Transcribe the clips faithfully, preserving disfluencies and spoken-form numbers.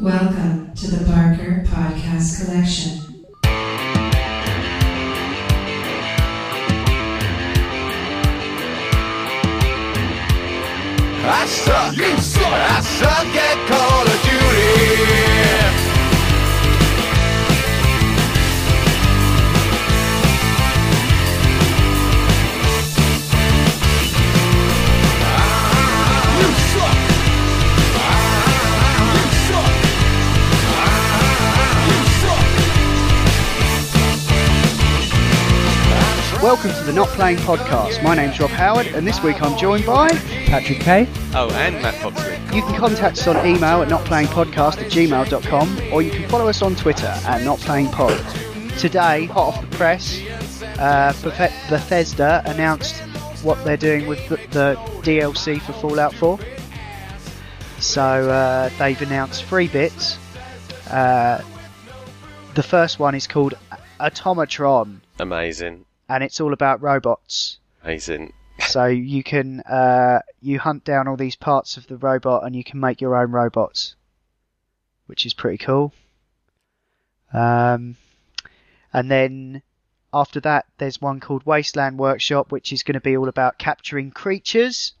Welcome to the Barker Podcast Collection. I suck, you suck, I suck at Call of Duty. You suck. You suck. You suck. Welcome to the Not Playing Podcast. My name's Rob Howard, and this week I'm joined by Patrick Kay. Oh, and Matt Foxley. You can contact us on email at not playing podcast at gmail dot com, or you can follow us on Twitter at not playing pod. Today, hot off the press, uh, Bethesda announced what they're doing with the, the D L C for Fallout four. So uh, they've announced three bits. Uh, the first one is called Automatron. Amazing. And it's all about robots. Amazing. So you can uh, you hunt down all these parts of the robot and you can make your own robots, which is pretty cool. Um, and then after that, there's one called Wasteland Workshop, which is going to be all about capturing creatures.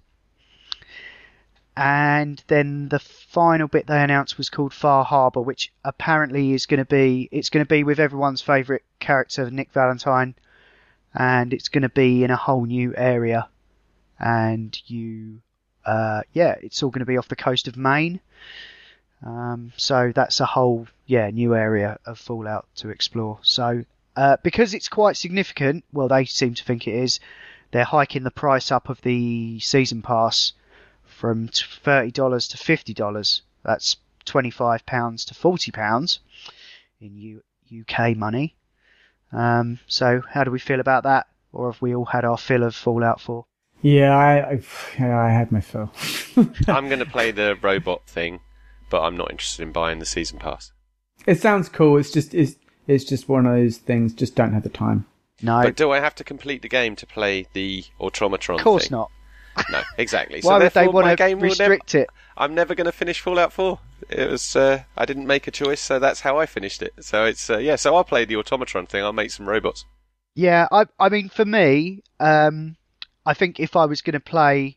And then the final bit they announced was called Far Harbor, which apparently is going to be it's going to be with everyone's favourite character, Nick Valentine. And it's going to be in a whole new area. And you, uh, yeah, it's all going to be off the coast of Maine. Um, so that's a whole, yeah, new area of Fallout to explore. So uh, because it's quite significant, well, they seem to think it is, they're hiking the price up of the season pass from thirty dollars to fifty dollars. That's twenty-five pounds to forty pounds in U- UK money. Um, so how do we feel about that? Or have we all had our fill of Fallout four? Yeah, I I've, yeah, I had my fill. I'm going to play the robot thing, but I'm not interested in buying the season pass. It sounds cool. It's just it's, it's just one of those things. Just don't have the time. No. But do I have to complete the game to play the Automatron thing? Of course thing? not. No, exactly. Why so would they want to restrict never, it? I'm never going to finish Fallout four. It was uh, I didn't make a choice, so that's how I finished it. So it's uh, yeah. So I'll play the Automatron thing. I'll make some robots. Yeah, I I mean for me, um, I think if I was going to play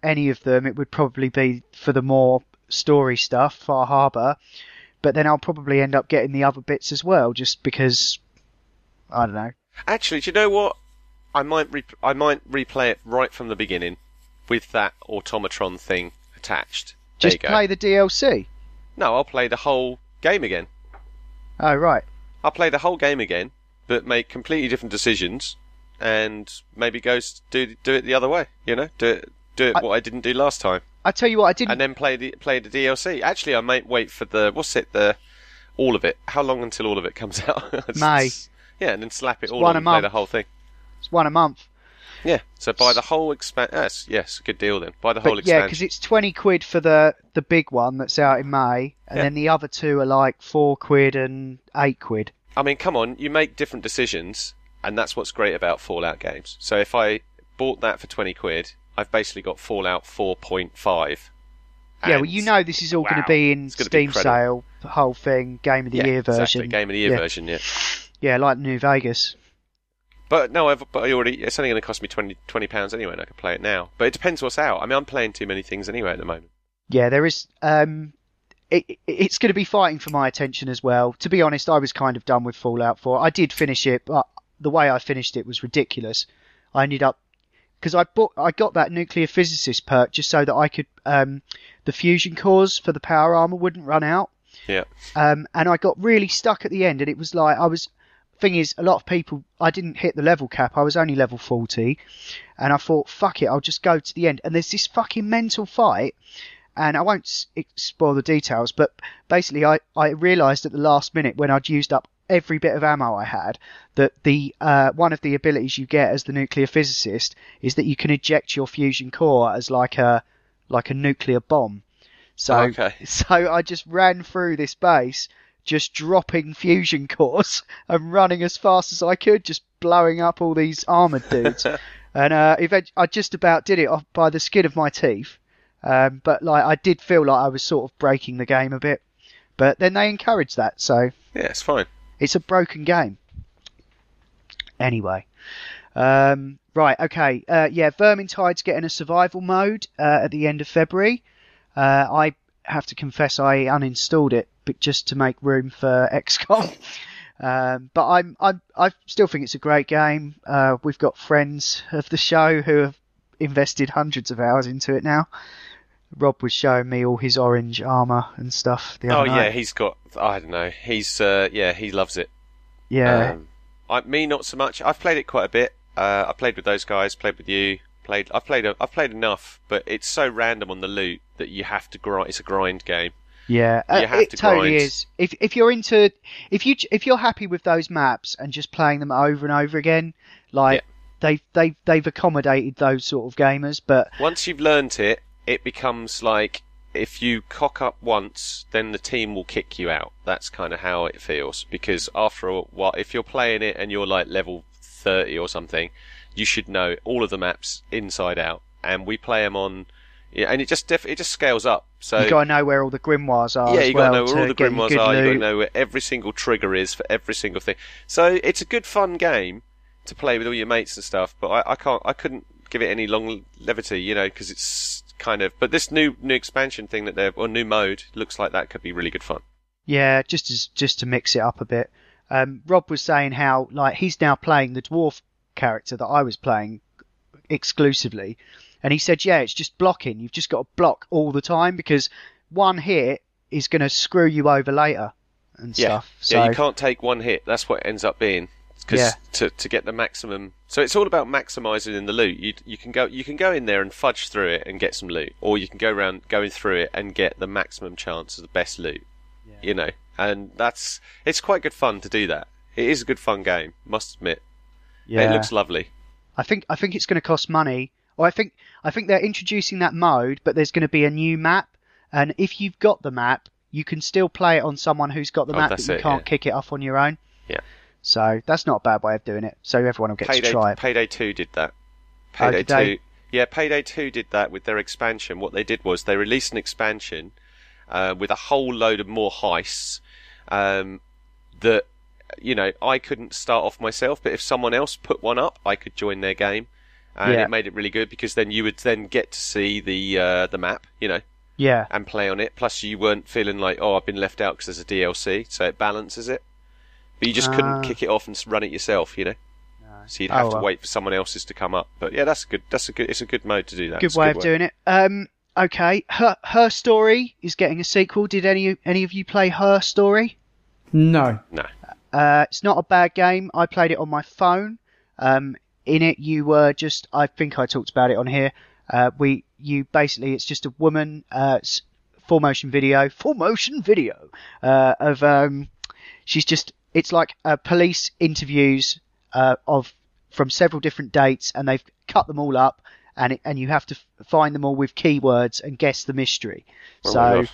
any of them, it would probably be for the more story stuff, Far Harbor. But then I'll probably end up getting the other bits as well, just because I don't know. Actually, do you know what? I might re- I might replay it right from the beginning with that Automatron thing attached. There Just you go. Play the D L C? No, I'll play the whole game again. Oh, right. I'll play the whole game again, but make completely different decisions, and maybe go do do it the other way. You know, do it do it I, what I didn't do last time. I tell you what, I didn't. And then play the play the D L C. Actually, I might wait for the what's it the all of it. How long until all of it comes out? May. Yeah, and then slap it it's all on and play the whole thing. It's one a month. Yeah, so buy the whole expansion. Yes, yes, good deal then. Buy the but whole expansion. Yeah, because it's twenty quid for the, the big one that's out in May, and yeah. then the other two are like four quid and eight quid. I mean, come on, you make different decisions, and that's what's great about Fallout games. So if I bought that for twenty quid, I've basically got Fallout four point five. Yeah, well, you know this is all wow, going to be in Steam be sale, the whole thing, Game of the yeah, Year version. Exactly, Game of the Year yeah. version, yeah. Yeah, like New Vegas. But no, I've, but I already. It's only going to cost me twenty pounds anyway, and I can play it now. But it depends what's out. I mean, I'm playing too many things anyway at the moment. Yeah, there is. Um, it, it's going to be fighting for my attention as well. To be honest, I was kind of done with Fallout four. I did finish it, but the way I finished it was ridiculous. I ended up because I bought, I got that nuclear physicist perk just so that I could um, the fusion cores for the power armor wouldn't run out. Yeah. Um, and I got really stuck at the end, and it was like I was. thing is, a lot of people, I didn't hit the level cap. I was only level forty, and I thought, fuck it, I'll just go to the end. And there's this fucking mental fight, and I won't spoil the details, but basically I, I realised at the last minute, when I'd used up every bit of ammo I had, that the uh, one of the abilities you get as the nuclear physicist is that you can eject your fusion core as like a like a nuclear bomb. So, okay. so I just ran through this base, just dropping fusion cores and running as fast as I could, just blowing up all these armoured dudes. and uh, I just about did it off by the skin of my teeth. Um, but like, I did feel like I was sort of breaking the game a bit. But then they encouraged that, so... Yeah, it's fine. It's a broken game. Anyway. Um, right, okay. Uh, yeah, Vermintide's getting a survival mode uh, at the end of February. Uh, I have to confess I uninstalled it, but just to make room for X COM. um, but I'm, I'm, I still think it's a great game. Uh, we've got friends of the show who have invested hundreds of hours into it now. Rob was showing me all his orange armour and stuff the other oh, night. Yeah, he's got, I don't know, he's, uh, yeah, he loves it. Yeah. Um, I, me, not so much. I've played it quite a bit. Uh, I played with those guys, played with you, played, I've played, I've played enough, but it's so random on the loot that you have to grind, it's a grind game. Yeah, uh, it to totally grind. Is. If if you're into, if you if you're happy with those maps and just playing them over and over again, like, yeah. they've, they've, they've accommodated those sort of gamers, but... Once you've learnt it, it becomes like, if you cock up once, then the team will kick you out. That's kind of how it feels. Because after a while, if you're playing it and you're like level thirty or something, you should know all of the maps inside out. And we play them on... Yeah, and it just def- it just scales up. So you gotta know where all the grimoires are. Yeah, you gotta well know where all the grimoires are. Loot. You gotta know where every single trigger is for every single thing. So it's a good fun game to play with all your mates and stuff. But I, I can't, I couldn't give it any long levity, you know, because it's kind of. But this new new expansion thing that they're or new mode looks like that could be really good fun. Yeah, just as, just to mix it up a bit. Um, Rob was saying how like he's now playing the dwarf character that I was playing exclusively. And he said, yeah, it's just blocking. You've just got to block all the time because one hit is going to screw you over later and yeah. stuff. So, yeah, you can't take one hit. That's what it ends up being. Cause yeah. to, to get the maximum... So it's all about maximising in the loot. You you can go you can go in there and fudge through it and get some loot. Or you can go around going through it and get the maximum chance of the best loot. Yeah. You know, and that's... It's quite good fun to do that. It is a good fun game, must admit. Yeah. It looks lovely. I think I think it's going to cost money... Or I think I think they're introducing that mode, but there's going to be a new map. And if you've got the map, you can still play it on someone who's got the oh, map, but you it, can't yeah. kick it off on your own. Yeah. So that's not a bad way of doing it. So everyone will get Payday, to try it. Payday two did that. Payday oh, two. They? Yeah, Payday two did that with their expansion. What they did was they released an expansion uh, with a whole load of more heists um, that, you know, I couldn't start off myself. But if someone else put one up, I could join their game. And yeah. it made it really good because then you would then get to see the uh, the map, you know, yeah, and play on it. Plus, you weren't feeling like, oh, I've been left out because there's a D L C, so it balances it. But you just uh, couldn't kick it off and run it yourself, you know. No. So you'd have oh, to well. wait for someone else's to come up. But yeah, that's good. That's a good. It's a good mode to do that. Good it's way good of way. doing it. Um, okay, her her story is getting a sequel. Did any any of you play Her Story? No, no. Uh, it's not a bad game. I played it on my phone. Um. In it, you were just, I think I talked about it on here, uh, we, you basically, it's just a woman, uh, full motion video, full motion video, uh, of, um, she's just, it's like uh, police interviews uh, of, from several different dates, and they've cut them all up, and it, and you have to find them all with keywords and guess the mystery. Well, so,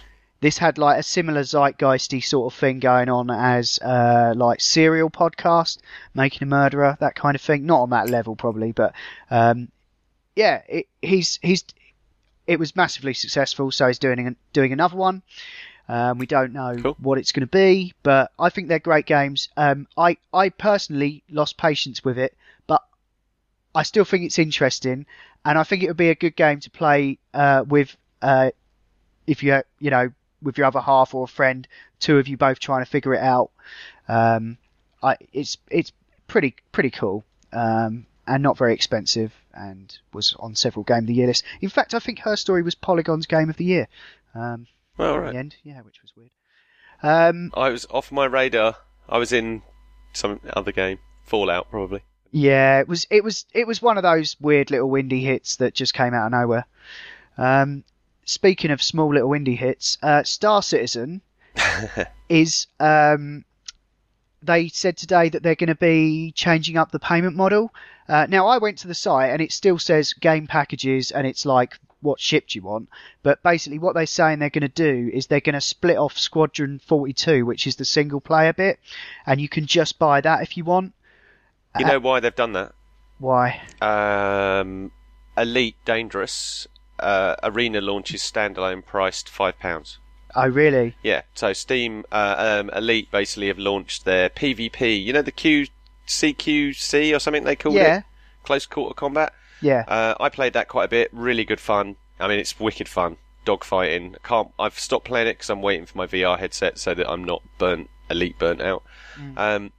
this had like a similar zeitgeisty sort of thing going on as uh, like Serial podcast, Making a Murderer, that kind of thing. Not on that level probably, but um, yeah, it, he's he's it was massively successful, so he's doing doing another one. Um, we don't know cool. what it's going to be, but I think they're great games. Um, I I personally lost patience with it, but I still think it's interesting, and I think it would be a good game to play uh, with uh, if you you know. with your other half or a friend, two of you both trying to figure it out. Um, I, it's it's pretty pretty cool um, and not very expensive and was on several Game of the Year lists. In fact, I think Her Story was Polygon's Game of the Year. Um, well, right. In the end, yeah, which was weird. Um, I was off my radar. I was in some other game. Fallout, probably. Yeah, it was it was it was one of those weird little indie hits that just came out of nowhere. Um, speaking of small little indie hits, uh, Star Citizen is. Um, they said today that they're going to be changing up the payment model. Uh, now I went to the site and it still says game packages, and it's like, what ship do you want? But basically what they're saying they're going to do is they're going to split off Squadron forty-two, which is the single player bit, and you can just buy that if you want. You know why they've done that? Why? Um, Elite Dangerous uh, Arena launches standalone priced five pounds. Oh, really? Yeah. So Steam uh, um, Elite basically have launched their P V P, you know, the Q C Q C or something they called yeah. it? Close Quarter Combat? Yeah. Uh, I played that quite a bit. Really good fun. I mean, it's wicked fun. Dogfighting. I can't, I've stopped playing it because I'm waiting for my V R headset so that I'm not burnt, Elite burnt out. Mm. Um,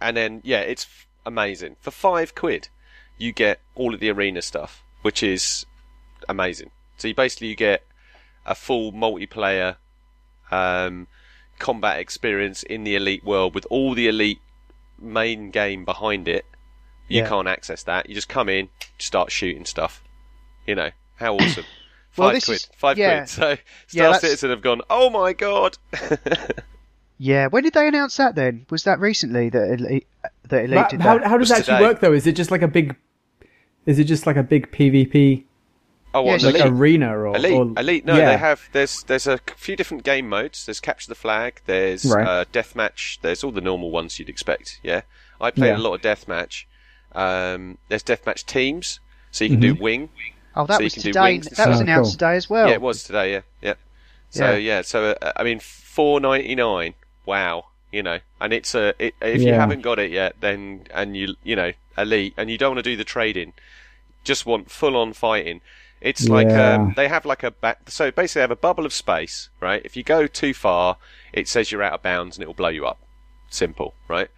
and then, yeah, it's... amazing. For five quid you get all of the arena stuff, which is amazing. So you basically you get a full multiplayer um, combat experience in the Elite world with all the Elite main game behind it. You yeah. can't access that. You just come in, start shooting stuff. You know, how awesome. Five well, this quid. Is, five yeah. quid. So Star yeah, Citizen have gone, oh my god. Yeah, when did they announce that then? Was that recently that Elite, that Elite did that? How, how does it actually today. work though? Is it just like a big, is it just like a big P V P, oh, what, yeah, like Elite. arena or Elite? Or, Elite? No, yeah. they have. There's there's a few different game modes. There's capture the flag. There's right. uh, deathmatch. There's all the normal ones you'd expect. Yeah, I played yeah. a lot of deathmatch. Um, there's deathmatch teams, so you can mm-hmm. do wing. Oh, that so was today. That was announced oh, cool. today as well. Yeah, it was today. Yeah, yeah. So yeah, yeah so uh, I mean, four ninety-nine. Wow, you know, and it's a it, if yeah. you haven't got it yet, then and you you know Elite, and you don't want to do the trading, just want full on fighting. It's yeah. like um, they have like a back, so basically they have a bubble of space, right? If you go too far, it says you're out of bounds and it will blow you up. Simple, right?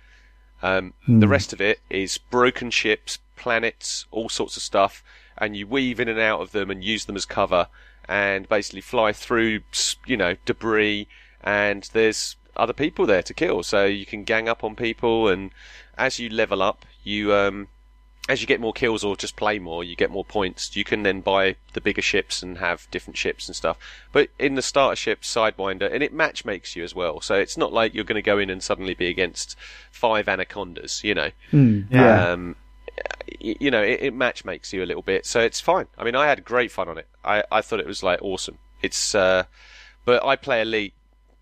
Um, hmm. The rest of it is broken ships, planets, all sorts of stuff, and you weave in and out of them and use them as cover, and basically fly through, you know, debris, and there's other people there to kill, so you can gang up on people, and as you level up, you um as you get more kills or just play more, you get more points. You can then buy the bigger ships and have different ships and stuff. But in the starter ship, Sidewinder, and it match makes you as well, so it's not like you're going to go in and suddenly be against five Anacondas, you know. Mm, yeah. um you know it, it match makes you a little bit, so it's fine. I mean, I had great fun on it. I, I thought it was like awesome. It's uh but I play Elite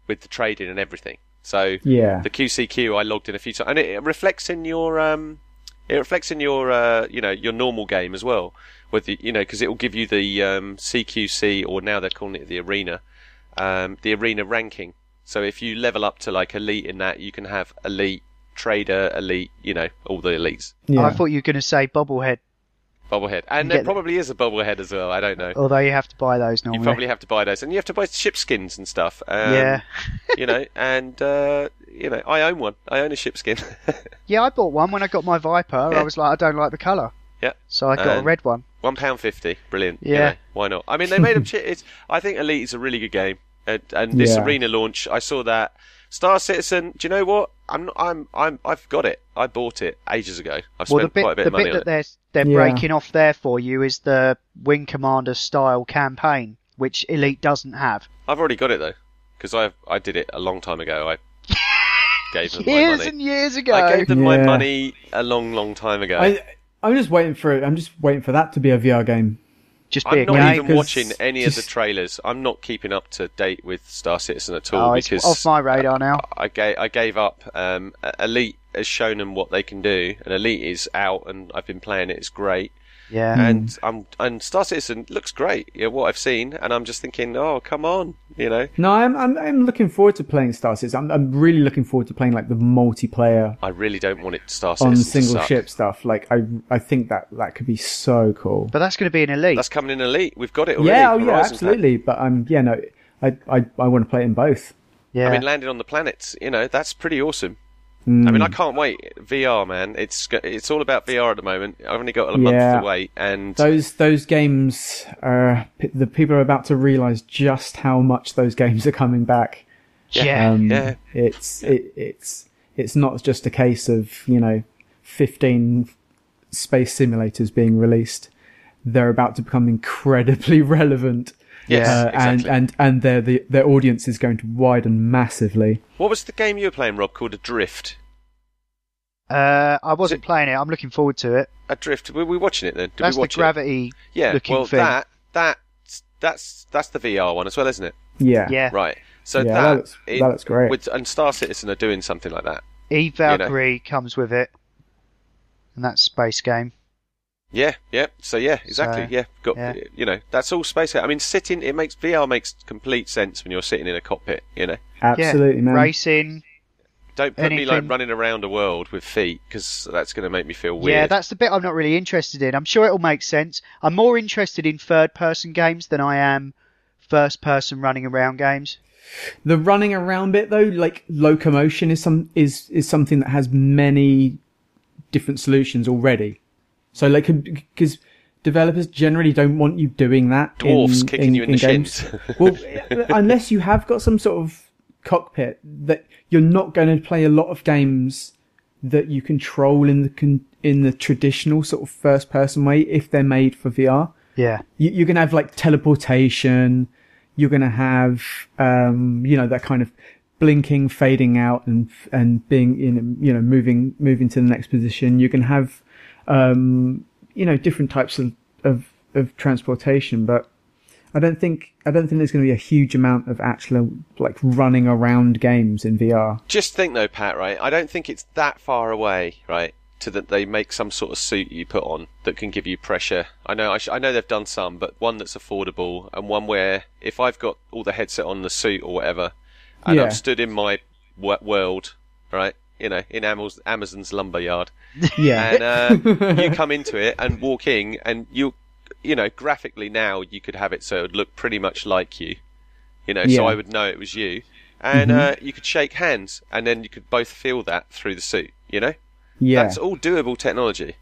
with the trading and everything. So yeah. the Q C Q I logged in a few times, and it, it reflects in your um, it reflects in your uh, you know your normal game as well. With the, you know, because it will give you the um, C Q C, or now they're calling it the arena, um, the arena ranking. So if you level up to like Elite in that, you can have Elite Trader, Elite, you know, all the Elites. Yeah. I thought you were going to say Bobblehead. Bobblehead, and there probably is a bobblehead as well. I don't know. Although you have to buy those normally. You probably have to buy those, and you have to buy ship skins and stuff. Um, yeah, you know, and uh, you know, I own one. I own a ship skin. Yeah, I bought one when I got my Viper. Yeah. I was like, I don't like the colour. Yeah. So I got um, a red one. One pound fifty, brilliant. Yeah. You know, why not? I mean, they made them. Ch- it's, I think Elite is a really good game, and, and this yeah. arena launch, I saw that. Star Citizen, do you know what? I'm, I'm, I'm, I've got it. I bought it ages ago. I've well, spent bit, quite a bit of money on it. The bit that they're, they're yeah. breaking off there for you is the Wing Commander style campaign, which Elite doesn't have. I've already got it though, because I I did it a long time ago. I gave them years my money. and years ago. I gave them yeah. my money a long, long time ago. I, I'm just waiting for it. I'm just waiting for that to be a V R game. Just I'm not game, even watching any just... of the trailers. I'm not keeping up to date with Star Citizen at all. Oh, because it's off my radar now. I, I, gave, I gave up. Um, Elite has shown them what they can do, and Elite is out, and I've been playing it. It's great. Yeah. And mm. I'm and Star Citizen looks great. Yeah, what I've seen, and I'm just thinking, oh, come on, you know. No, I'm I'm, I'm looking forward to playing Star Citizen. I'm, I'm really looking forward to playing like the multiplayer. I really don't want it to Star Citizen on single to ship stuff. Like I I think that that could be so cool. But that's going to be an Elite. That's coming in Elite. We've got it already. Yeah, oh, yeah, absolutely. Pack. But um, yeah, no, I I I want to play it in both. Yeah. I mean, landing on the planets, you know, that's pretty awesome. Mm. I mean, I can't wait. V R, man. It's it's all about V R at the moment. I've only got a month yeah. to wait, and those those games are the people are about to realise just how much those games are coming back. Yeah, um, yeah. It's it, it's it's not just a case of, you know, fifteen space simulators being released. They're about to become incredibly relevant. Yes, uh, exactly. And, and, and their, the, their audience is going to widen massively. What was the game you were playing, Rob, called Adrift? Uh, I wasn't so, playing it. I'm looking forward to it. Adrift. Were we watching it then? Did that's we watch the gravity it? Yeah, looking well, thing. That, that, that's, that's the V R one as well, isn't it? Yeah. yeah. Right. So yeah, that, that, looks, it, that looks great. With, and Star Citizen are doing something like that. Eve Valkyrie you know. comes with it. And that's space game. Yeah, yeah. So yeah, exactly. So, yeah, got yeah. you know that's all space. I mean, sitting it makes V R makes complete sense when you're sitting in a cockpit. You know, absolutely, yeah. man. Racing. Don't put anything. me like running around a world with feet because that's going to make me feel weird. Yeah, that's the bit I'm not really interested in. I'm sure it'll make sense. I'm more interested in third-person games than I am first-person running around games. The running around bit though, like locomotion, is some is is something that has many different solutions already. So, like, because developers generally don't want you doing that. Dwarfs in, kicking in, you in, in the games. Shins. Well, unless you have got some sort of cockpit, that you're not going to play a lot of games that you control in the in the traditional sort of first-person way if they're made for V R. Yeah. You, you're going to have, like, teleportation. You're going to have, um, you know, that kind of blinking, fading out, and and being in, you know, moving moving to the next position. You can have Um, you know, different types of, of, of transportation, but I don't think I don't think there's going to be a huge amount of actual like running around games in V R. Just think though, Pat. Right, I don't think it's that far away, right, to that they make some sort of suit you put on that can give you pressure. I know, I, sh- I know they've done some, but one that's affordable and one where if I've got all the headset on the suit or whatever, and yeah. I've stood in my world, right. You know, in Amazon's lumberyard. Yeah. And uh, you come into it and walk in, and you, you know, graphically now you could have it so it would look pretty much like you. You know, yeah. so I would know it was you, and mm-hmm. uh, you could shake hands, and then you could both feel that through the suit. You know. Yeah. That's all doable technology,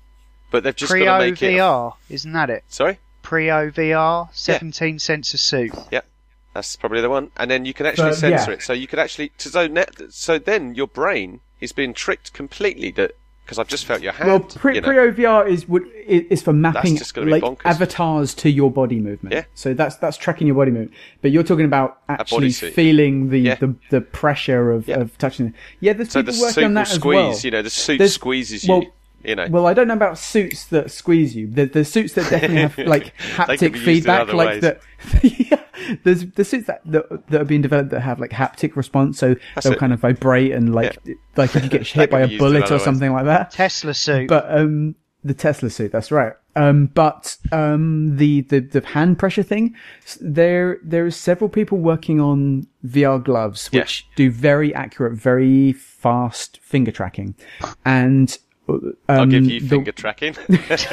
but they've just got to make it. Pre-O V R, isn't that it? Sorry. Pre-O V R, seventeen yeah. sensor suit. Yep. That's probably the one, and then you can actually but, censor yeah. it, so you could actually so net so then your brain. It's been tricked completely that because I've just felt your hand. Well, pre, you know. pre-O V R is would is for mapping like avatars to your body movement. Yeah. So that's that's tracking your body movement. But you're talking about actually feeling the, yeah. the, the pressure of, yeah. of touching it. Yeah, there's so people the working on that squeeze, as well. You know, the suit there's, squeezes you. Well, you know. Well, I don't know about suits that squeeze you. The, the suits that definitely have like haptic feedback, like that. yeah, there's the suits that, that that are being developed that have like haptic response, so That's they'll it. kind of vibrate and like yeah. like if you get hit by a bullet or something ways. like that. Tesla suit, but um, the Tesla suit. That's right. Um, but um, the, the the hand pressure thing. There there is several people working on V R gloves which yeah. do very accurate, very fast finger tracking, and. Um, I'll give you finger the... tracking. There's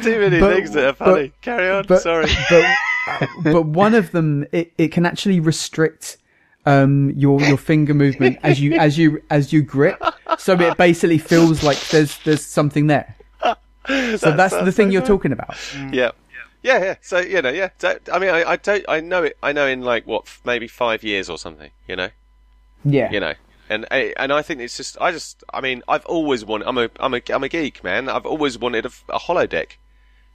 too many but, things that are funny. But, Carry on. But, Sorry. But, but one of them, it, it can actually restrict um, your your finger movement as you as you as you grip. So it basically feels like there's there's something there. So that's, that's the thing so you're talking about. Yeah. Yeah. Yeah. So you know. Yeah. I mean, I, I don't. I know it. I know in like what maybe five years or something. You know. Yeah. You know. And and I think it's just I just I mean I've always wanted I'm a I'm a I'm a geek man I've always wanted a, a holodeck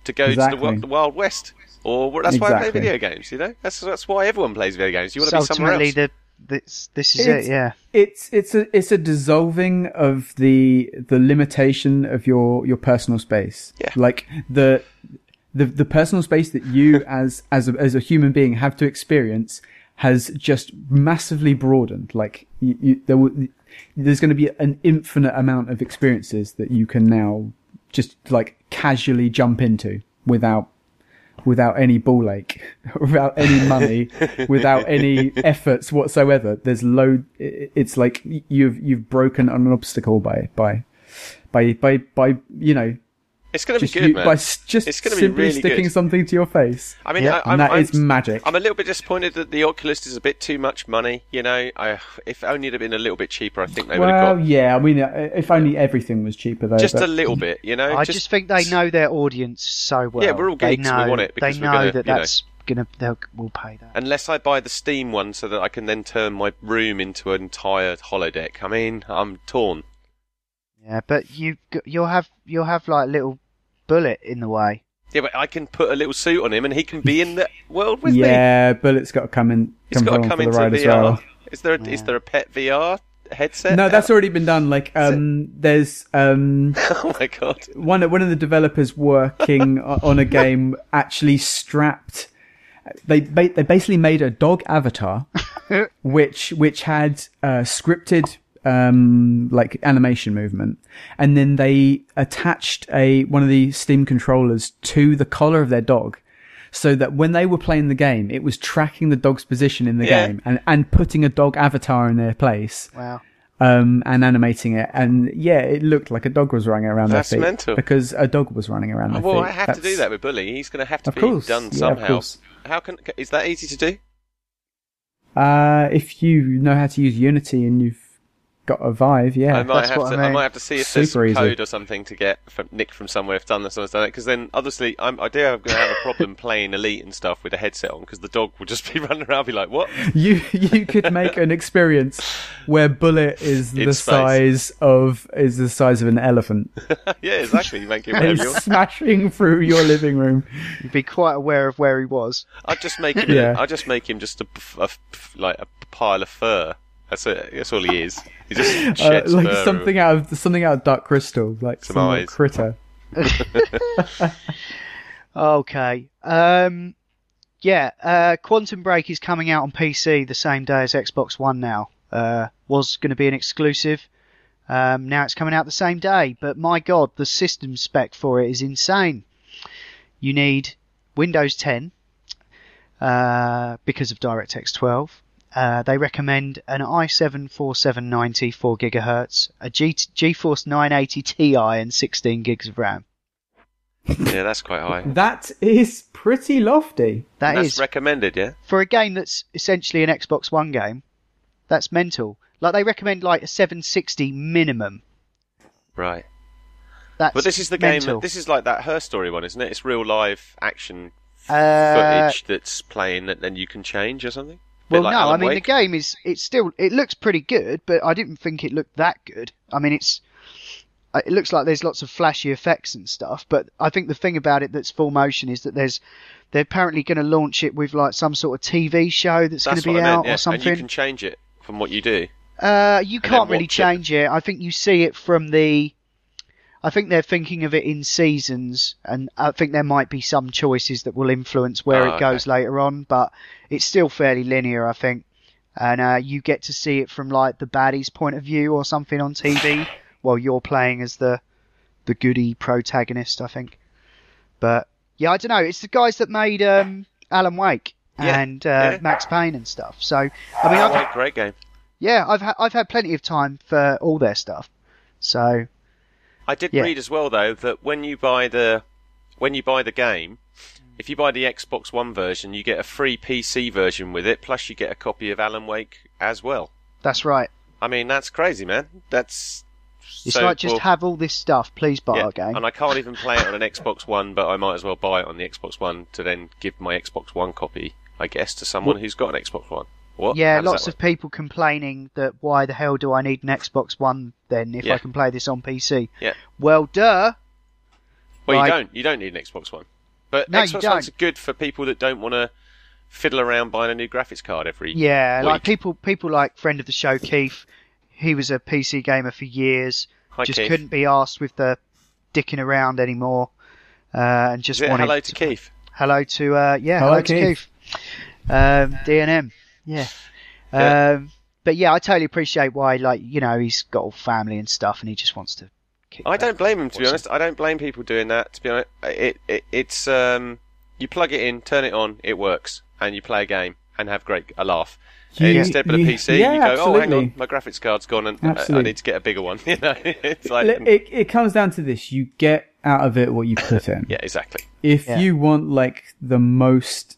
to go exactly. to the, the Wild West or that's exactly. why I play video games you know that's that's why everyone plays video games you want so to be somewhere else the, this this is it's, it yeah it's it's a it's a dissolving of the the limitation of your your personal space yeah like the the the personal space that you as as a, as a human being have to experience. Has just massively broadened. Like you, you, there will, there's going to be an infinite amount of experiences that you can now just like casually jump into without, without any ball ache, without any money, without any efforts whatsoever. There's load. It's like you've you've broken an obstacle by by by by by you know. It's going to be good, you, man. By just it's going to be simply really sticking good. something to your face. I mean, yeah. I, I'm, that I'm, is magic. I'm a little bit disappointed that the Oculus is a bit too much money. You know, I, if only it had been a little bit cheaper, I think they well, would have got. Well, yeah. I mean, if only everything was cheaper, though. Just but... a little bit, you know. I just, just think they know their audience so well. Yeah, we're all geeks. Know, we want it because they know we're gonna, that that's you know, gonna they'll we'll pay that. Unless I buy the Steam one, so that I can then turn my room into an entire holodeck. I mean, I'm torn. Yeah, but you you'll have you'll have like little bullet in the way. Yeah, but I can put a little suit on him, and he can be in the world with yeah, me. Yeah, bullet's got to come in. It's got to come into V R. As well. Is there a, yeah. is there a pet V R headset? No, that's already been done. Like, um, there's um, oh my god, one one of the developers working on a game actually strapped. They they basically made a dog avatar, which which had uh, scripted. Um, like animation movement, and then they attached a one of the Steam controllers to the collar of their dog, so that when they were playing the game, it was tracking the dog's position in the yeah. game and and putting a dog avatar in their place. Wow. Um, and animating it, and yeah, it looked like a dog was running around That's their feet mental. because a dog was running around. Their well, feet. I have That's... to do that with Bully. He's going to have to of be course. done yeah, somehow. How can is that easy to do? Uh, if you know how to use Unity and you've got a Vive, yeah. I might, that's have, what to, I mean. I might have to see if Super there's code easy. or something to get from Nick from somewhere. If done this, someone's done it, because then obviously I'm, I do have, gonna have a problem playing Elite and stuff with a headset on, because the dog will just be running around, be like, "What?" You you could make an experience where Bullet is the size of is the size of an elephant. Yeah, exactly. You make it wherever you want. Smashing through your living room. You'd be quite aware of where he was. I'd just make him. Yeah. I just make him just a, a like a pile of fur. That's it. That's all he is. He just sheds uh, like fur something out of something out of Dark Crystal, like some, some eyes. critter. Okay. Um, yeah. Uh, Quantum Break is coming out on P C the same day as Xbox One now. Uh, was going to be an exclusive. Um, now it's coming out the same day, but my God, the system spec for it is insane. You need Windows ten uh, because of DirectX twelve. Uh, they recommend an i seven forty-seven ninety four gigahertz, a G- GeForce nine eighty Ti and sixteen gigs of RAM. Yeah, that's quite high. That is pretty lofty. That that's is recommended, yeah. For a game that's essentially an Xbox One game, that's mental. Like, they recommend like a seven sixty minimum. Right. That's But this is the mental. game, this is like that Her Story one, isn't it? It's real live action uh, footage that's playing that then you can change or something? Well, like no, Alan I mean, Wake. the game is, it's still, it looks pretty good, but I didn't think it looked that good. I mean, it's, it looks like there's lots of flashy effects and stuff, but I think the thing about it that's full motion is that there's, they're apparently going to launch it with like some sort of T V show that's, that's going to be out meant, yeah. or something. And you can change it from what you do. Uh, you can't really change it. it. I think you see it from the, I think they're thinking of it in seasons, and I think there might be some choices that will influence where oh, it goes okay. later on, but it's still fairly linear, I think. And uh, you get to see it from like the baddie's point of view or something on T V, while you're playing as the the goody protagonist, I think. But yeah, I don't know. It's the guys that made um, Alan Wake yeah. and uh, yeah. Max Payne and stuff. So I mean, Alan Wake, great game. Yeah, I've ha- I've had plenty of time for all their stuff, so. I did yeah. read as well though that when you buy the when you buy the game, if you buy the Xbox One version, you get a free P C version with it, plus you get a copy of Alan Wake as well. That's right. I mean, that's crazy, man. That's it's so, like just well, have all this stuff, please buy yeah, our game. And I can't even play it on an Xbox One, but I might as well buy it on the Xbox One to then give my Xbox One copy, I guess, to someone what? who's got an Xbox One. What? Yeah, lots of people complaining that why the hell do I need an Xbox One then if yeah. I can play this on P C? Yeah. Well, duh. Well, like, you don't. You don't need an Xbox One. But no, Xbox One's good for people that don't want to fiddle around buying a new graphics card every Yeah, week. like people people like friend of the show, Keith. He was a P C gamer for years. Hi, just Keith. Couldn't be arsed with the dicking around anymore. Uh, and just Is it wanted hello to, to Keith. Hello to, uh, yeah, hello, hello Keith. to Keith. Um, D and M. Yeah. yeah. Um, but yeah, I totally appreciate why, like, you know, he's got all family and stuff and he just wants to kick I don't blame him, to be honest. I don't blame people doing that, to be honest. It, it, it's, um, you plug it in, turn it on, it works, and you play a game and have great a laugh. You, Instead of a P C, yeah, you go, absolutely. oh, hang on, my graphics card's gone and I, I need to get a bigger one. You know, it's like it, it, it comes down to this. You get out of it what you put in. Yeah, exactly. If yeah. you want, like, the most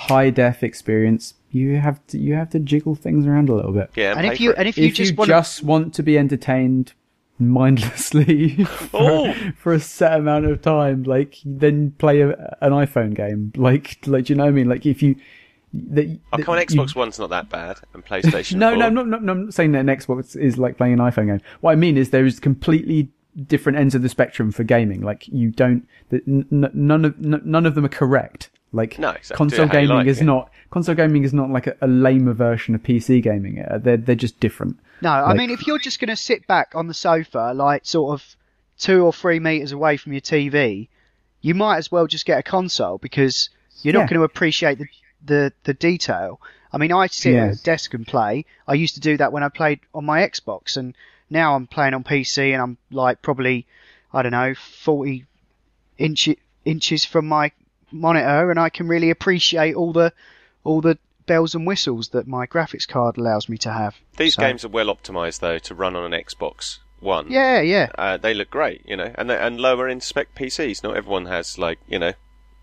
high-def experience, You have to you have to jiggle things around a little bit. Yeah, and, and if you and if you, if just, you want just want to be entertained, mindlessly for, oh. for a set amount of time, like then play a, an iPhone game. Like, like, do you know what I mean? Like, if you, that, oh, come on, Xbox you, One's not that bad, and PlayStation. no, four. no, no, no, no, I'm not saying that an Xbox is like playing an iPhone game. What I mean is there is completely different ends of the spectrum for gaming. Like, you don't, n- none of n- none of them are correct. Like, no, exactly. console yeah, gaming like is it. not console gaming is not like a, a lamer version of P C gaming. They're they're just different. No, like, I mean, if you're just going to sit back on the sofa, like sort of two or three meters away from your T V, you might as well just get a console, because you're yeah. not going to appreciate the, the the detail. I mean, I sit yes. at a desk and play. I used to do that when I played on my Xbox, and now I'm playing on P C, and I'm like probably I don't know forty inch, inches from my monitor, and I can really appreciate all the all the bells and whistles that my graphics card allows me to have. These so. games are well optimized though to run on an Xbox One. Yeah, yeah. Uh, they look great, you know, and they, and lower in spec P Cs. Not everyone has like you know.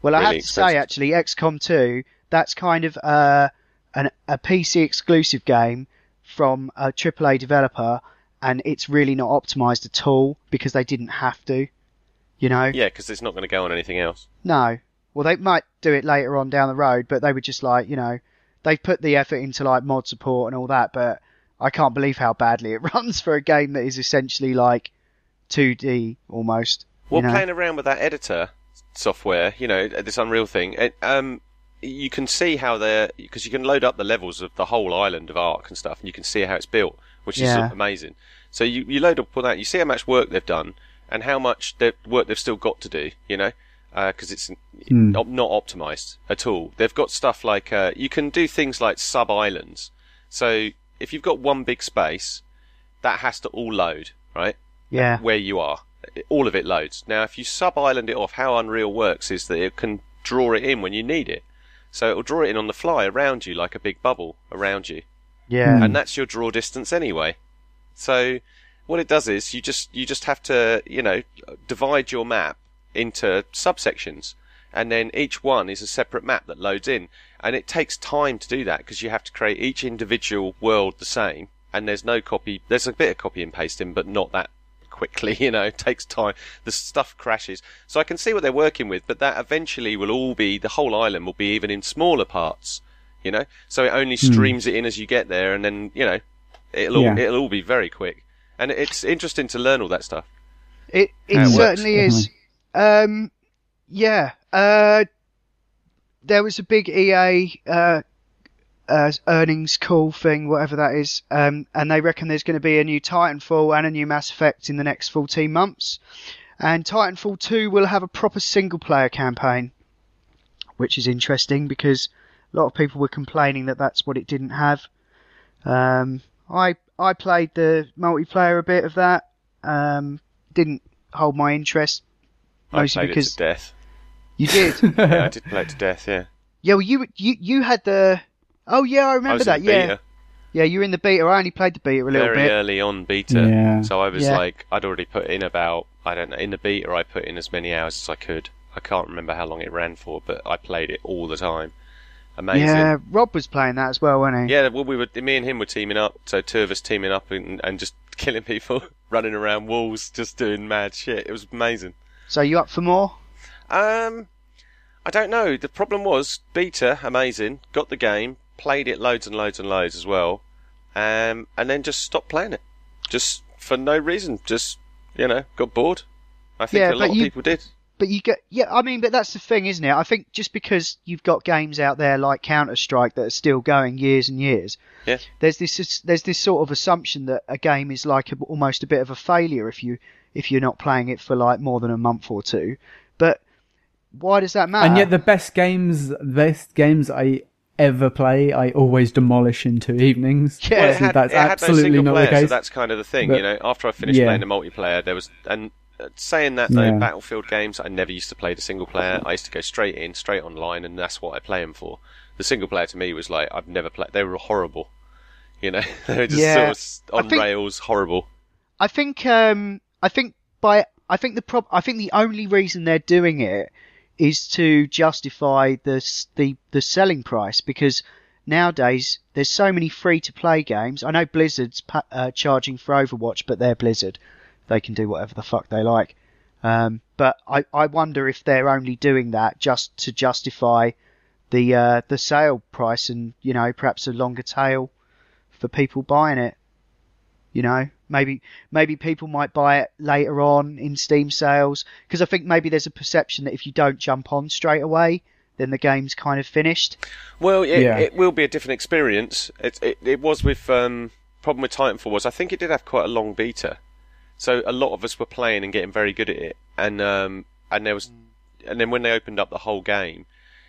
Well, really I have expensive. to say actually, X COM two. That's kind of uh, an, a P C exclusive game from a triple A developer, and it's really not optimized at all because they didn't have to, you know. Yeah, because it's not going to go on anything else. No. Well, they might do it later on down the road, but they were just like, you know, they've put the effort into like mod support and all that, but I can't believe how badly it runs for a game that is essentially like two D almost. Well, you know? Playing around with that editor software, you know, this Unreal thing, it, um, you can see how they're, because you can load up the levels of the whole island of Ark and stuff, and you can see how it's built, which is yeah. amazing. So you, you load up all that, you see how much work they've done and how much work they've still got to do, you know. Because uh, it's mm. op- not optimised at all. They've got stuff like... Uh, you can do things like sub-islands. So if you've got one big space, that has to all load, right? Yeah. Where you are. All of it loads. Now, if you sub-island it off, how Unreal works is that it can draw it in when you need it. So it'll draw it in on the fly around you, like a big bubble around you. Yeah. And that's your draw distance anyway. So what it does is you just you just have to, you know, divide your map into subsections, and then each one is a separate map that loads in, and it takes time to do that because you have to create each individual world the same, and there's no copy there's a bit of copy and pasting, but not that quickly, you know. It takes time, the stuff crashes. So I can see what they're working with, but that eventually will all be, the whole island will be even in smaller parts, you know, so it only streams mm. it in as you get there, and then, you know, it'll yeah. all, it'll all be very quick, and it's interesting to learn all that stuff. It it, it certainly works. is mm-hmm. Um, yeah, uh, there was a big E A, uh, uh, earnings call thing, whatever that is. Um, and they reckon there's going to be a new Titanfall and a new Mass Effect in the next fourteen months. And Titanfall two will have a proper single player campaign, which is interesting because a lot of people were complaining that that's what it didn't have. Um, I, I played the multiplayer a bit of that. Um, didn't hold my interest. Mostly I played because it to death. You did? Yeah, I did play it to death, yeah. Yeah, well, you you, you had the... Oh, yeah, I remember I was that, in yeah. Beta. Yeah, you were in the beta. I only played the beta a little Very bit. Very early on beta. Yeah. So I was yeah. like, I'd already put in about, I don't know, in the beta I put in as many hours as I could. I can't remember how long it ran for, but I played it all the time. Amazing. Yeah, Rob was playing that as well, wasn't he? Yeah, well, we were, me and him were teaming up, so two of us teaming up and, and just killing people, running around walls, just doing mad shit. It was amazing. So you up for more? Um, I don't know. The problem was beta, amazing, got the game, played it loads and loads and loads as well, um, and then just stopped playing it, just for no reason. Just, you know, got bored. I think yeah, a lot of you, people did. But you get, yeah, I mean, but that's the thing, isn't it? I think just because you've got games out there like Counter-Strike that are still going years and years, yeah. There's this there's this sort of assumption that a game is like a, almost a bit of a failure if you. if you're not playing it for like more than a month or two. But why does that matter? And yet the best games best games I ever play, I always demolish into evenings. Yeah, well, it had, that's it had absolutely no single player, not the case. So that's kind of the thing, but, you know, after I finished yeah. playing the multiplayer, there was, and saying that though, yeah. Battlefield games, I never used to play the single player. I used to go straight in, straight online, and that's what I play them for. The single player to me was like, I've never played, they were horrible. You know, they were just yeah. sort of on think, rails, horrible. I think, um, I think by I think the prob- I think the only reason they're doing it is to justify the the the selling price, because nowadays there's so many free to play games. I know Blizzard's pa- uh, charging for Overwatch, but they're Blizzard, they can do whatever the fuck they like. Um, but I, I wonder if they're only doing that just to justify the uh, the sale price and, you know, perhaps a longer tail for people buying it. You know, maybe maybe people might buy it later on in Steam sales, because I think maybe there's a perception that if you don't jump on straight away, then the game's kind of finished. Well, it, yeah. it will be a different experience. It it, it was with um, problem with Titanfall was I think it did have quite a long beta, so a lot of us were playing and getting very good at it, and um and there was and then when they opened up the whole game,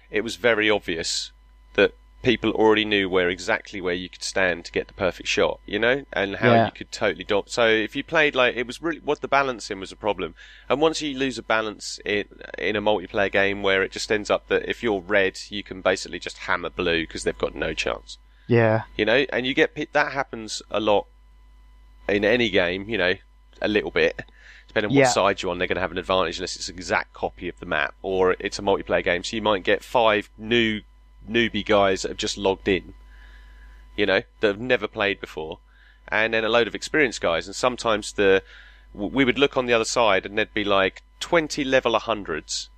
it was very obvious that people already knew where exactly where you could stand to get the perfect shot, you know, and how yeah. you could totally dom- so if you played like it was really what the balancing was a problem, and once you lose a balance in in a multiplayer game where it just ends up that if you're red you can basically just hammer blue because they've got no chance, yeah you know, and you get that happens a lot in any game, you know, a little bit depending on yeah. what side you're on, they're going to have an advantage unless it's an exact copy of the map or it's a multiplayer game, so you might get five new newbie guys that have just logged in, you know, that have never played before, and then a load of experienced guys, and sometimes the we would look on the other side and there'd be like twenty level one hundreds,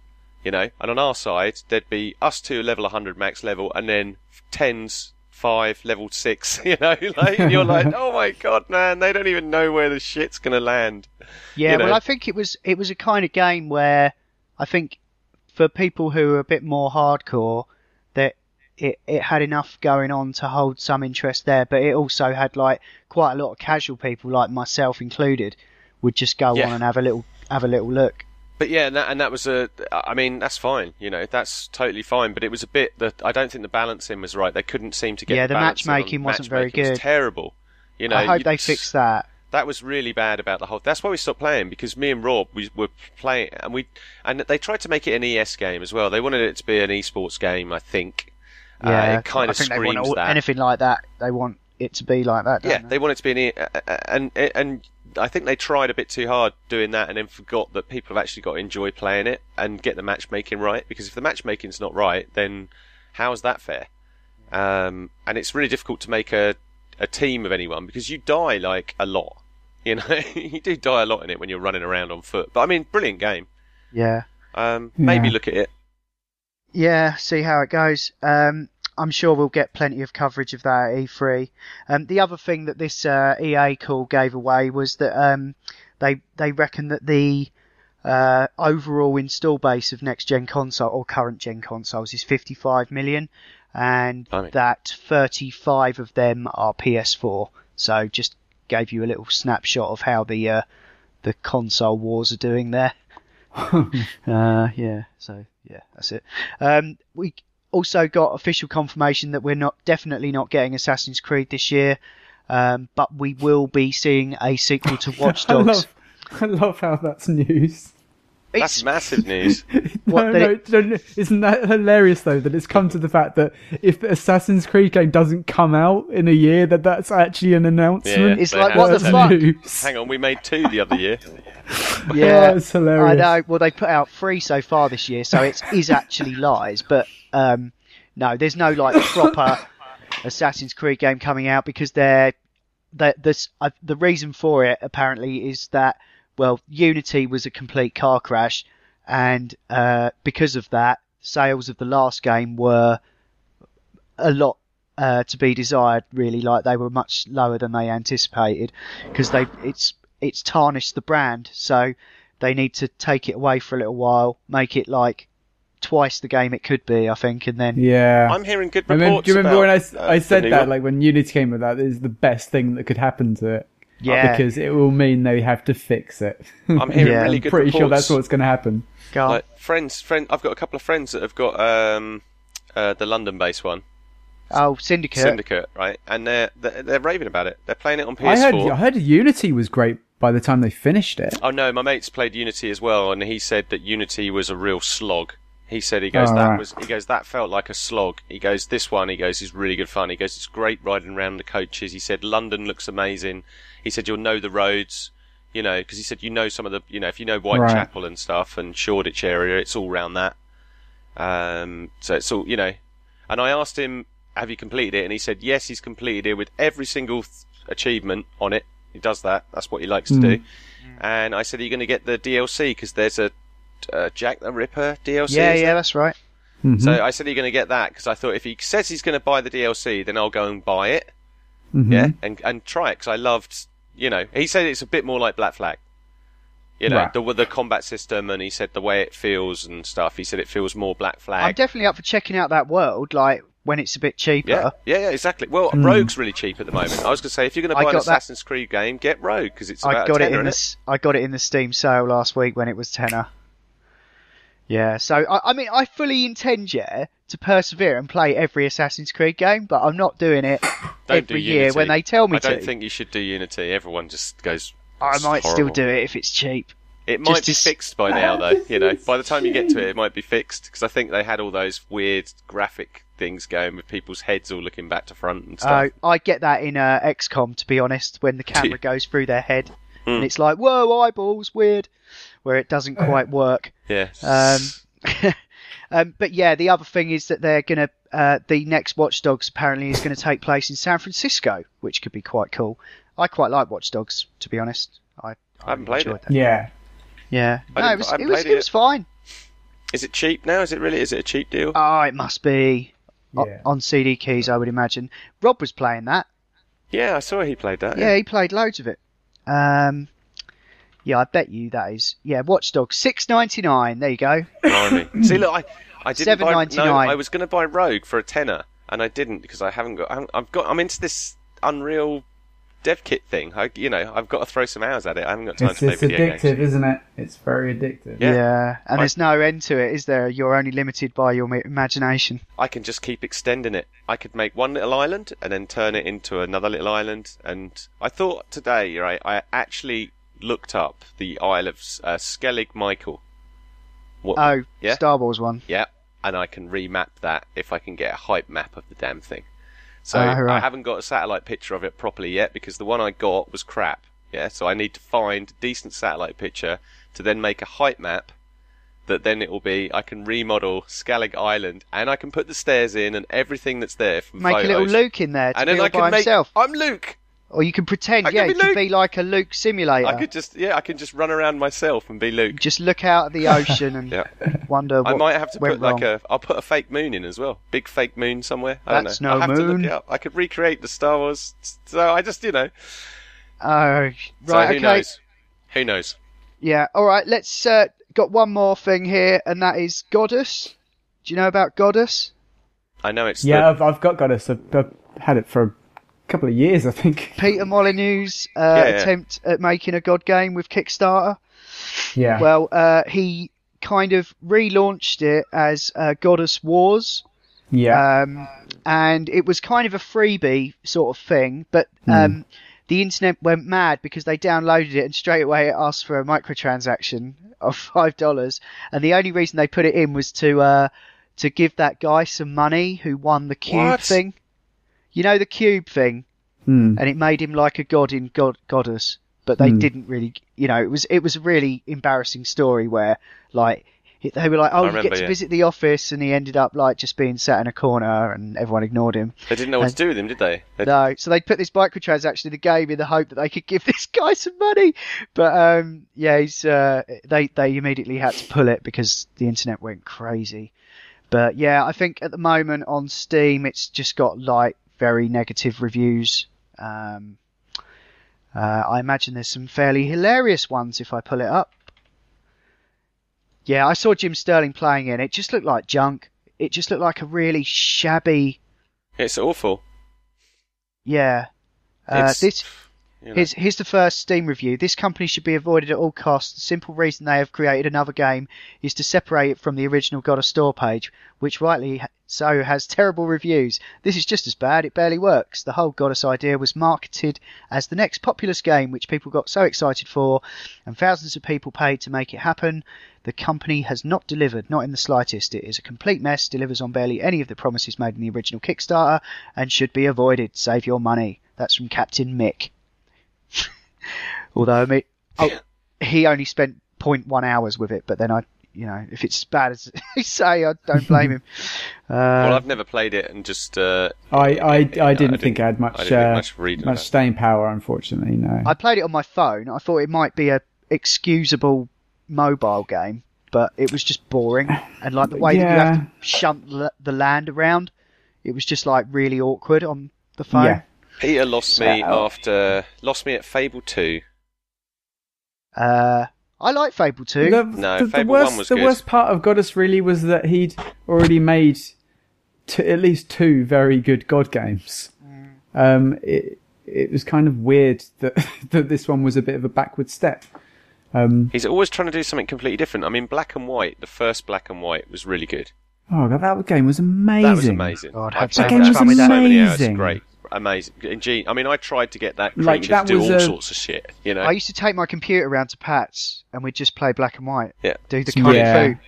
you know, and on our side there'd be us two level one hundred max level and then tens, five level six, you know, like, and you're like, oh my god man, they don't even know where the shit's gonna land. Yeah, you know? Well, I think it was it was a kind of game where I think for people who are a bit more hardcore, that it, it had enough going on to hold some interest there, but it also had like quite a lot of casual people, like myself included, would just go yeah. on and have a little have a little look. But yeah, and that, and that was a, I mean, that's fine, you know, that's totally fine. But it was a bit that I don't think the balancing was right. They couldn't seem to get yeah. The, the matchmaking wasn't matchmaking very good. Was terrible. You know, I hope they fix that. That was really bad about the whole. That's why we stopped playing, because me and Rob we were playing, and we and they tried to make it an E S game as well. They wanted it to be an esports game, I think. Yeah, uh, it kind I of think screams they want all, that anything like that. They want it to be like that. Don't yeah, they? They want it to be an e- and and I think they tried a bit too hard doing that, and then forgot that people have actually got to enjoy playing it and get the matchmaking right. Because if the matchmaking's not right, then how is that fair? Um, and it's really difficult to make a. a team of anyone, because you die like a lot, you know. You do die a lot in it when you're running around on foot, but I mean, brilliant game. Yeah. Um, maybe yeah. look at it. Yeah, see how it goes. Um, I'm sure we'll get plenty of coverage of that at E three. Um, the other thing that this uh, E A call gave away was that um, they they reckon that the uh, overall install base of next gen console or current gen consoles is fifty-five million. And Funny. that thirty-five of them are P S four. So just gave you a little snapshot of how the uh, the console wars are doing there. uh, yeah, so yeah, that's it. Um, we also got official confirmation that we're not definitely not getting Assassin's Creed this year, um, but we will be seeing a sequel to Watch Dogs. I, love, I love how that's news. That's it's... massive news. What, no, no, it... no, no, isn't that hilarious though, that it's come to the fact that if the Assassin's Creed game doesn't come out in a year, that that's actually an announcement. Yeah, it's like, what the fuck? News. Hang on, we made two the other year. Yeah, it's oh, hilarious. I know. Well, they put out three so far this year, so it is actually lies. But um, no, there's no like proper Assassin's Creed game coming out, because they're that this uh, the reason for it apparently is that. Well, Unity was a complete car crash, and uh, because of that, sales of the last game were a lot uh, to be desired, really. Like, they were much lower than they anticipated, because they it's it's tarnished the brand, so they need to take it away for a little while, make it, like, twice the game it could be, I think, and then... Yeah. I'm hearing good reports I mean, do you remember about, when I, uh, I said that, one? Like, when Unity came with that, it was the best thing that could happen to it. Yeah, because it will mean they have to fix it. I'm hearing yeah, really good. I'm pretty reports. Sure that's what's going to happen. God. Like friends, friend, I've got a couple of friends that have got um, uh, the London-based one. Oh, Syndicate. Syndicate, right? And they're, they're they're raving about it. They're playing it on P S four. I heard, I heard Unity was great by the time they finished it. Oh no, my mate's played Unity as well, and he said that Unity was a real slog. He said he goes oh, that right. was he goes that felt like a slog. He goes this one. He goes is really good fun. He goes it's great riding around the coaches. He said London looks amazing. He said you'll know the roads, you know, because he said you know some of the you know if you know Whitechapel right. and stuff and Shoreditch area, it's all round that. Um, so it's all you know. And I asked him, have you completed it? And he said yes, he's completed it with every single th- achievement on it. He does that. That's what he likes mm. to do. Mm. And I said, are you going to get the D L C? Because there's a uh, Jack the Ripper D L C. Yeah, yeah, that's right. Mm-hmm. So I said, are you going to get that? Because I thought if he says he's going to buy the D L C, then I'll go and buy it. Mm-hmm. Yeah, and, and try it, because I loved, you know, he said it's a bit more like Black Flag. You know, right. the the combat system, and he said the way it feels and stuff. He said it feels more Black Flag. I'm definitely up for checking out that world, like, when it's a bit cheaper. Yeah, yeah, yeah exactly. Well, mm. Rogue's really cheap at the moment. I was going to say, if you're going to buy an Assassin's that... Creed game, get Rogue, because it's about I got a tenner, it in the, I got it in the Steam sale last week when it was tenner. Yeah, so, I, I mean, I fully intend, yeah, to persevere and play every Assassin's Creed game, but I'm not doing it don't every do year when they tell me I to. I don't think you should do Unity. Everyone just goes... I might horrible. still do it if it's cheap. It might just be as... fixed by now, though. You know, by the time you get to it, it might be fixed, because I think they had all those weird graphic things going with people's heads all looking back to front and stuff. Uh, I get that in uh, X COM, to be honest, when the camera goes through their head, mm. and it's like, whoa, eyeballs, weird, where it doesn't quite work. Yeah. Um, um, but yeah, the other thing is that they're going to, uh, the next Watch Dogs apparently is going to take place in San Francisco, which could be quite cool. I quite like Watch Dogs, to be honest. I, I, I haven't played it. That. Yeah. Yeah. No, it was, it, was, it, it was fine. Is it cheap now? Is it really? Is it a cheap deal? Oh, it must be. Yeah. O- on C D keys, I would imagine. Rob was playing that. Yeah, I saw he played that. Yeah, yeah. he played loads of it. Um, yeah, I bet you that is. Yeah, Watch Dogs, six ninety-nine. There you go. See, look, I, I didn't buy... seven ninety-nine. No, I was going to buy Rogue for a tenner, and I didn't, because I haven't got... I haven't, I've got... I'm into this Unreal... dev kit thing. I, you know, I've got to throw some hours at it. I haven't got time it's, to play video games. It's addictive, games. Isn't it? It's very addictive. Yeah, yeah. and I, there's no end to it, is there? You're only limited by your imagination. I can just keep extending it. I could make one little island and then turn it into another little island. And I thought today, right, I actually looked up the Isle of uh, Skellig Michael. What, oh, yeah? Star Wars one. Yeah, and I can remap that if I can get a hype map of the damn thing. So uh, right. I haven't got a satellite picture of it properly yet, because the one I got was crap. Yeah, so I need to find a decent satellite picture to then make a height map that then it will be, I can remodel Skellig Island, and I can put the stairs in and everything that's there from Make photos. A little Luke in there to and be then all I can by make, himself. I'm Luke! Or you can pretend, I yeah, can it could be like a Luke simulator. I could just, yeah, I can just run around myself and be Luke. Just look out at the ocean and yeah. wonder what I might have to put wrong. like a, I'll put a fake moon in as well. Big fake moon somewhere. I That's don't know. No I'll have moon. To look it up. I could recreate the Star Wars. So I just, you know. Oh, uh, right. So who okay. knows? Who knows? Yeah. All right. Let's, uh, got one more thing here, and that is Goddess. Do you know about Goddess? I know it's. Yeah, the... I've, I've got Goddess. I've, I've had it for couple of years, I think. Peter Molyneux's uh, yeah, yeah. attempt at making a God game with Kickstarter. Yeah. Well, uh, he kind of relaunched it as uh, Goddess Wars. Yeah. Um, and it was kind of a freebie sort of thing, but um, mm. the internet went mad because they downloaded it and straight away it asked for a microtransaction of five dollars. And the only reason they put it in was to uh, to give that guy some money who won the cube what? thing. You know, the cube thing, mm. and it made him like a god in God Goddess, but they mm. didn't really, you know, it was it was a really embarrassing story where, like, they were like, oh, I you remember, get to yeah. visit the office, and he ended up, like, just being sat in a corner, and everyone ignored him. They didn't know and, what to do with him, did they? They'd... No, so they put this microtransaction in the game in the hope that they could give this guy some money, but, um, yeah, he's, uh, they, they immediately had to pull it because the internet went crazy. But, yeah, I think at the moment on Steam, it's just got, like, very negative reviews. Um, uh, I imagine there's some fairly hilarious ones if I pull it up. Yeah, I saw Jim Sterling playing it. It just looked like junk. It just looked like a really shabby... It's awful. Yeah. Uh, it's... This... You know. Here's, here's the first Steam review. This company should be avoided at all costs. The simple reason they have created another game is to separate it from the original God of Store page, which rightly so has terrible reviews. This is just as bad. It barely works. The whole Goddess idea was marketed as the next Populous game, which people got so excited for, and thousands of people paid to make it happen. The company has not delivered, not in the slightest. It is a complete mess, delivers on barely any of the promises made in the original Kickstarter, and should be avoided. Save your money. That's from Captain Mick. Although I mean, oh, he only spent zero point one hours with it, but then I you know, if it's as bad as you say, I don't blame him. Uh, well, I've never played it, and just uh, I, I, I didn't, I didn't think I had much I didn't uh, much, reading much staying power, unfortunately. No, I played it on my phone. I thought it might be a excusable mobile game, but it was just boring, and like the way yeah. that you have to shunt l- the land around, it was just like really awkward on the phone. Yeah. Peter lost me uh, after lost me at Fable two. Uh, I like Fable two. The, no, the, Fable the worst, one was the good. The worst part of Goddess really was that he'd already made t- at least two very good God games. Mm. Um, it it was kind of weird that that this one was a bit of a backward step. Um, He's always trying to do something completely different. I mean, Black and White, the first Black and White was really good. Oh God, that game was amazing. That was amazing. God, I played that game was amazing. So many hours. Great. Amazing. Indeed. I mean, I tried to get that creature like, that to do all a... sorts of shit, you know. I used to take my computer around to Pat's and we'd just play Black and White. Yeah. Do the kung yeah. fu.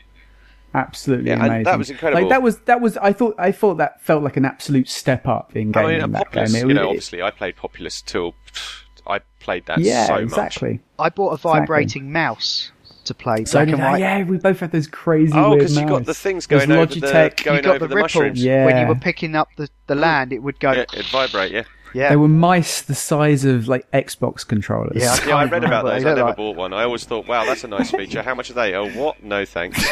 Absolutely yeah, amazing. That was incredible. Like that was that was I thought I thought that felt like an absolute step up in gaming. I mean, in that Populous, game. It, you know, it, obviously I played Populous till I played that yeah, so exactly. much. I bought a vibrating exactly. mouse to play so Black and White. Yeah, we both had those crazy oh, weird Oh, because you got the things going There's over Logitech, the, going you got over the, the mushrooms. Yeah. When you were picking up the, the land, it would go... Yeah, it'd vibrate, yeah. yeah. They were mice the size of, like, Xbox controllers. Yeah, I, yeah, I read about those. I never like... bought one. I always thought, wow, that's a nice feature. How much are they? Oh, what? No, thanks.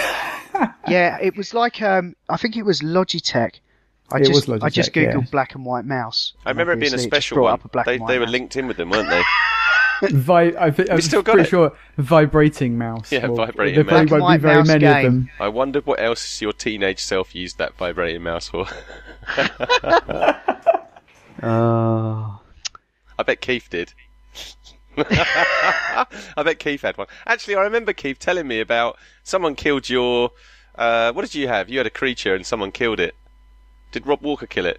Yeah, it was like... um I think it was Logitech. I it just, was Logitech, I just Googled yeah. Black and White mouse. I remember it being a special one. A they they were linked in with them, weren't they? Vi- I th- I'm still got pretty it. sure vibrating mouse. Yeah, vibrating mouse. There probably won't be very many game. of them. I wonder what else your teenage self used that vibrating mouse for. Oh. I bet Keith did. I bet Keith had one. Actually, I remember Keith telling me about someone killed your... Uh, what did you have? You had a creature and someone killed it. Did Rob Walker kill it?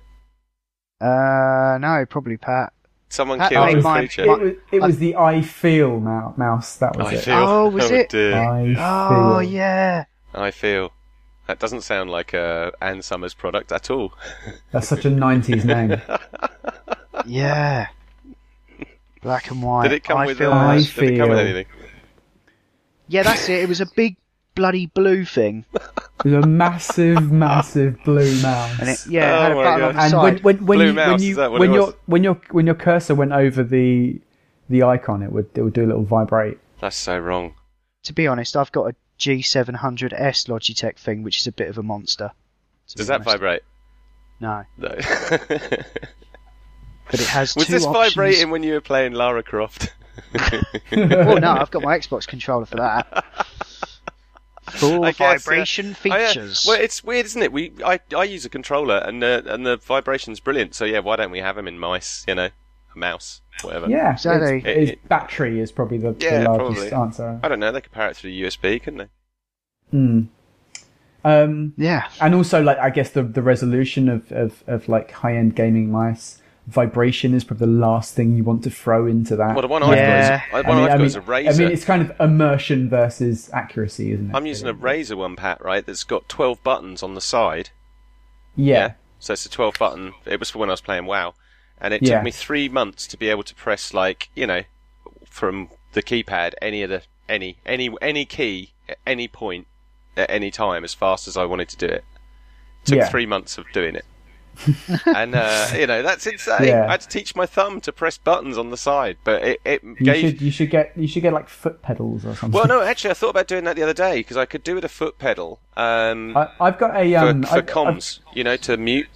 Uh, no, probably Pat. Someone that killed my creature. It was, it was I, the I feel mouse. That was I it. Feel. Oh, was oh, it? Dear. I oh, feel. yeah. I feel. That doesn't sound like a Ann Summers product at all. That's such a nineties name. Yeah. Black and White. Did it come I with feel. I Did feel. It come with anything? Yeah, that's it. It was a big bloody blue thing. It was a massive, massive blue mouse. And it, yeah, oh, it had a button on the side. And when, when, when blue you, mouse, when you, is that what when it your, was? When your, when your cursor went over the the icon, it would it would do a little vibrate. That's so wrong. To be honest, I've got a G seven hundred S Logitech thing, which is a bit of a monster. Does that honest. vibrate? No. No. But it has was two Was this options. vibrating when you were playing Lara Croft? Well, no, I've got my Xbox controller for that. Full I vibration guess, uh, features. I, uh, well, it's weird, isn't it? We I, I use a controller, and uh, and the vibration's brilliant. So yeah, why don't we have them in mice? You know, a mouse, whatever. Yeah, exactly. So it, it, battery is probably the, yeah, the largest probably. answer. I don't know. They could power it through the U S B, couldn't they? Hmm. Um. Yeah. And also, like, I guess the the resolution of of, of like high end gaming mice. Vibration is probably the last thing you want to throw into that. Well, the one I've yeah. got, is, one I mean, I've got I mean, is a Razer. I mean, it's kind of immersion versus accuracy, isn't it? I'm using a Razer one, Pat, right, that's got twelve buttons on the side. Yeah. yeah. So it's a twelve button. It was for when I was playing WoW. And it yeah. took me three months to be able to press, like, you know, from the keypad, any of the, any, any, any key at any point at any time as fast as I wanted to do it. It took yeah. three months of doing it. And uh, you know, that's insane. Yeah. I had to teach my thumb to press buttons on the side, but it, it you gave. Should, you should get you should get like foot pedals or something. Well, no, actually, I thought about doing that the other day because I could do with a foot pedal. Um, I, I've got a um, for, for I've, comms, I've, you know, to mute.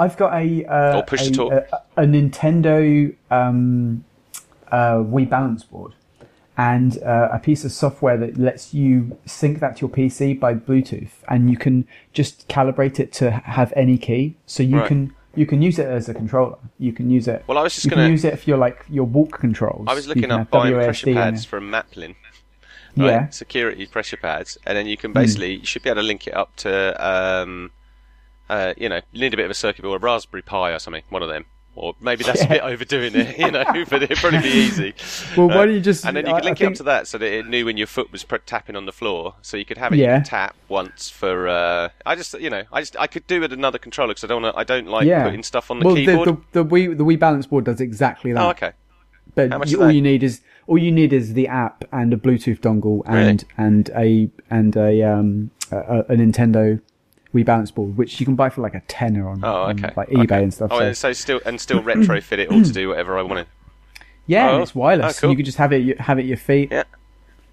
I've got a uh, or push a, to talk. A, a Nintendo um, uh, Wii Balance Board and uh, a piece of software that lets you sync that to your P C by Bluetooth, and you can just calibrate it to have any key, so you right. can you can use it as a controller. You can use it. Well, I was just going to use it if you're like your walk controls. I was looking up buying W A S D pressure pads from Maplin, right? Yeah, security pressure pads, and then you can basically mm. you should be able to link it up to um, uh, you know, you need a bit of a circuit board, a Raspberry Pi or something, one of them. Or maybe that's yeah. a bit overdoing it, you know, but it'd probably be easy. Well, why don't you just... Uh, and then you could link I, I it think... up to that so that it knew when your foot was pre- tapping on the floor. So you could have it yeah. you could tap once for... Uh, I just, you know, I just I could do it another controller because I don't wanna, I don't like yeah. putting stuff on the well, keyboard. Well, the, the, the, Wii, the Wii Balance Board does exactly that. Oh, okay. But you, all you need is all you need is the app and a Bluetooth dongle and really? and a and a um a, a Nintendo Wii Balance Board, which you can buy for like a tenner on, oh, okay. on like eBay okay. and stuff. Oh, so, and so still and still retrofit it all to do whatever I wanted. Yeah, oh, and it's wireless. Oh, cool. You could just have it have it at your feet. Yeah.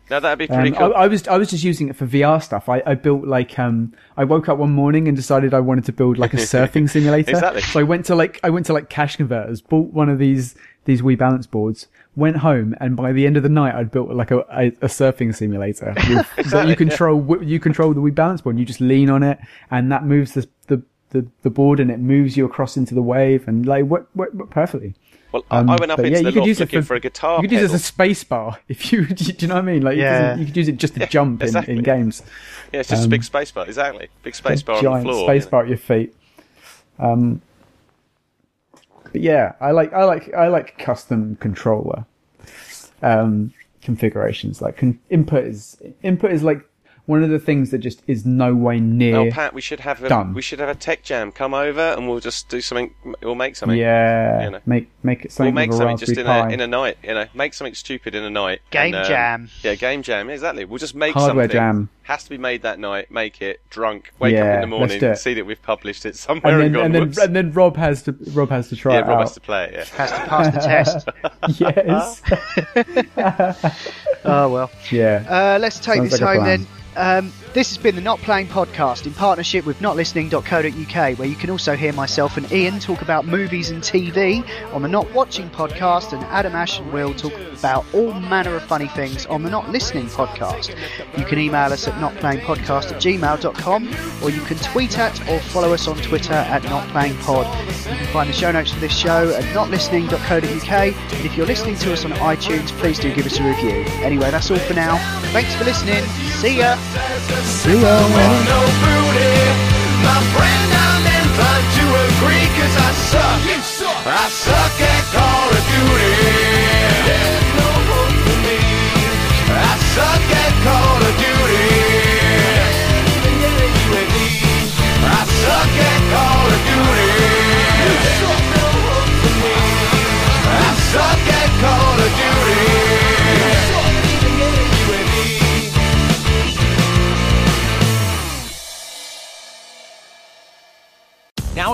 No, that'd be pretty um, cool. I, I was I was just using it for V R stuff. I, I built like um I woke up one morning and decided I wanted to build like a surfing simulator. Exactly. So I went to like I went to like cash converters, bought one of these these Wii Balance boards, went home, and by the end of the night I'd built like a a, a surfing simulator. With, exactly, you control yeah. you control the Wii Balance board. And you just lean on it, and that moves the the the, the board, and it moves you across into the wave, and like worked work, work perfectly. Well, um, I went up into yeah, the loft looking for, for a guitar pedal. You could use it as a space bar. If you, do you know what I mean? Like, yeah. You could use it just to yeah, jump exactly. in, in games. Yeah, it's just um, a big space bar. Exactly. Big space bar on the floor. Giant space bar at your feet. Um, but yeah, I like, I like, I like custom controller um, configurations. Like con- input is, input is like one of the things that just is no way near done. Oh, Pat, we should have a, we should have a tech jam. Come over and we'll just do something. We'll make something. Yeah, you know. make make it something. We'll make something just in a, in a night. You know, make something stupid in a night. Game and, um, jam. Yeah, game jam. Exactly. We'll just make hardware something. Hardware jam has to be made that night. Make it drunk. Wake yeah, up in the morning. See that we've published it somewhere. And then, and gone, and then, and then Rob has to Rob has to try. Yeah, it Rob out. has to play it. Yeah. Has to pass the test. Yes. Oh well. Yeah. Uh, let's take Sounds this like home then. Um, this has been the Not Playing Podcast in partnership with not listening dot co dot U K, where you can also hear myself and Ian talk about movies and T V on the Not Watching Podcast, and Adam, Ash and Will talk about all manner of funny things on the Not Listening Podcast. You can email us at not playing podcast at gmail dot com, or you can tweet at or follow us on Twitter at not playing pod. You can find the show notes for this show at not listening dot co dot U K, and if you're listening to us on iTunes, please do give us a review. Anyway, that's all for now. Thanks for listening. See ya. See ya. No booty, my friend, I'm inclined to agree, cause I suck, you suck. I suck at Call of Duty. There's no hope for me. I suck at Call of Duty. I suck at Call of Duty. There's no hope for me. I suck at Call of Duty. Now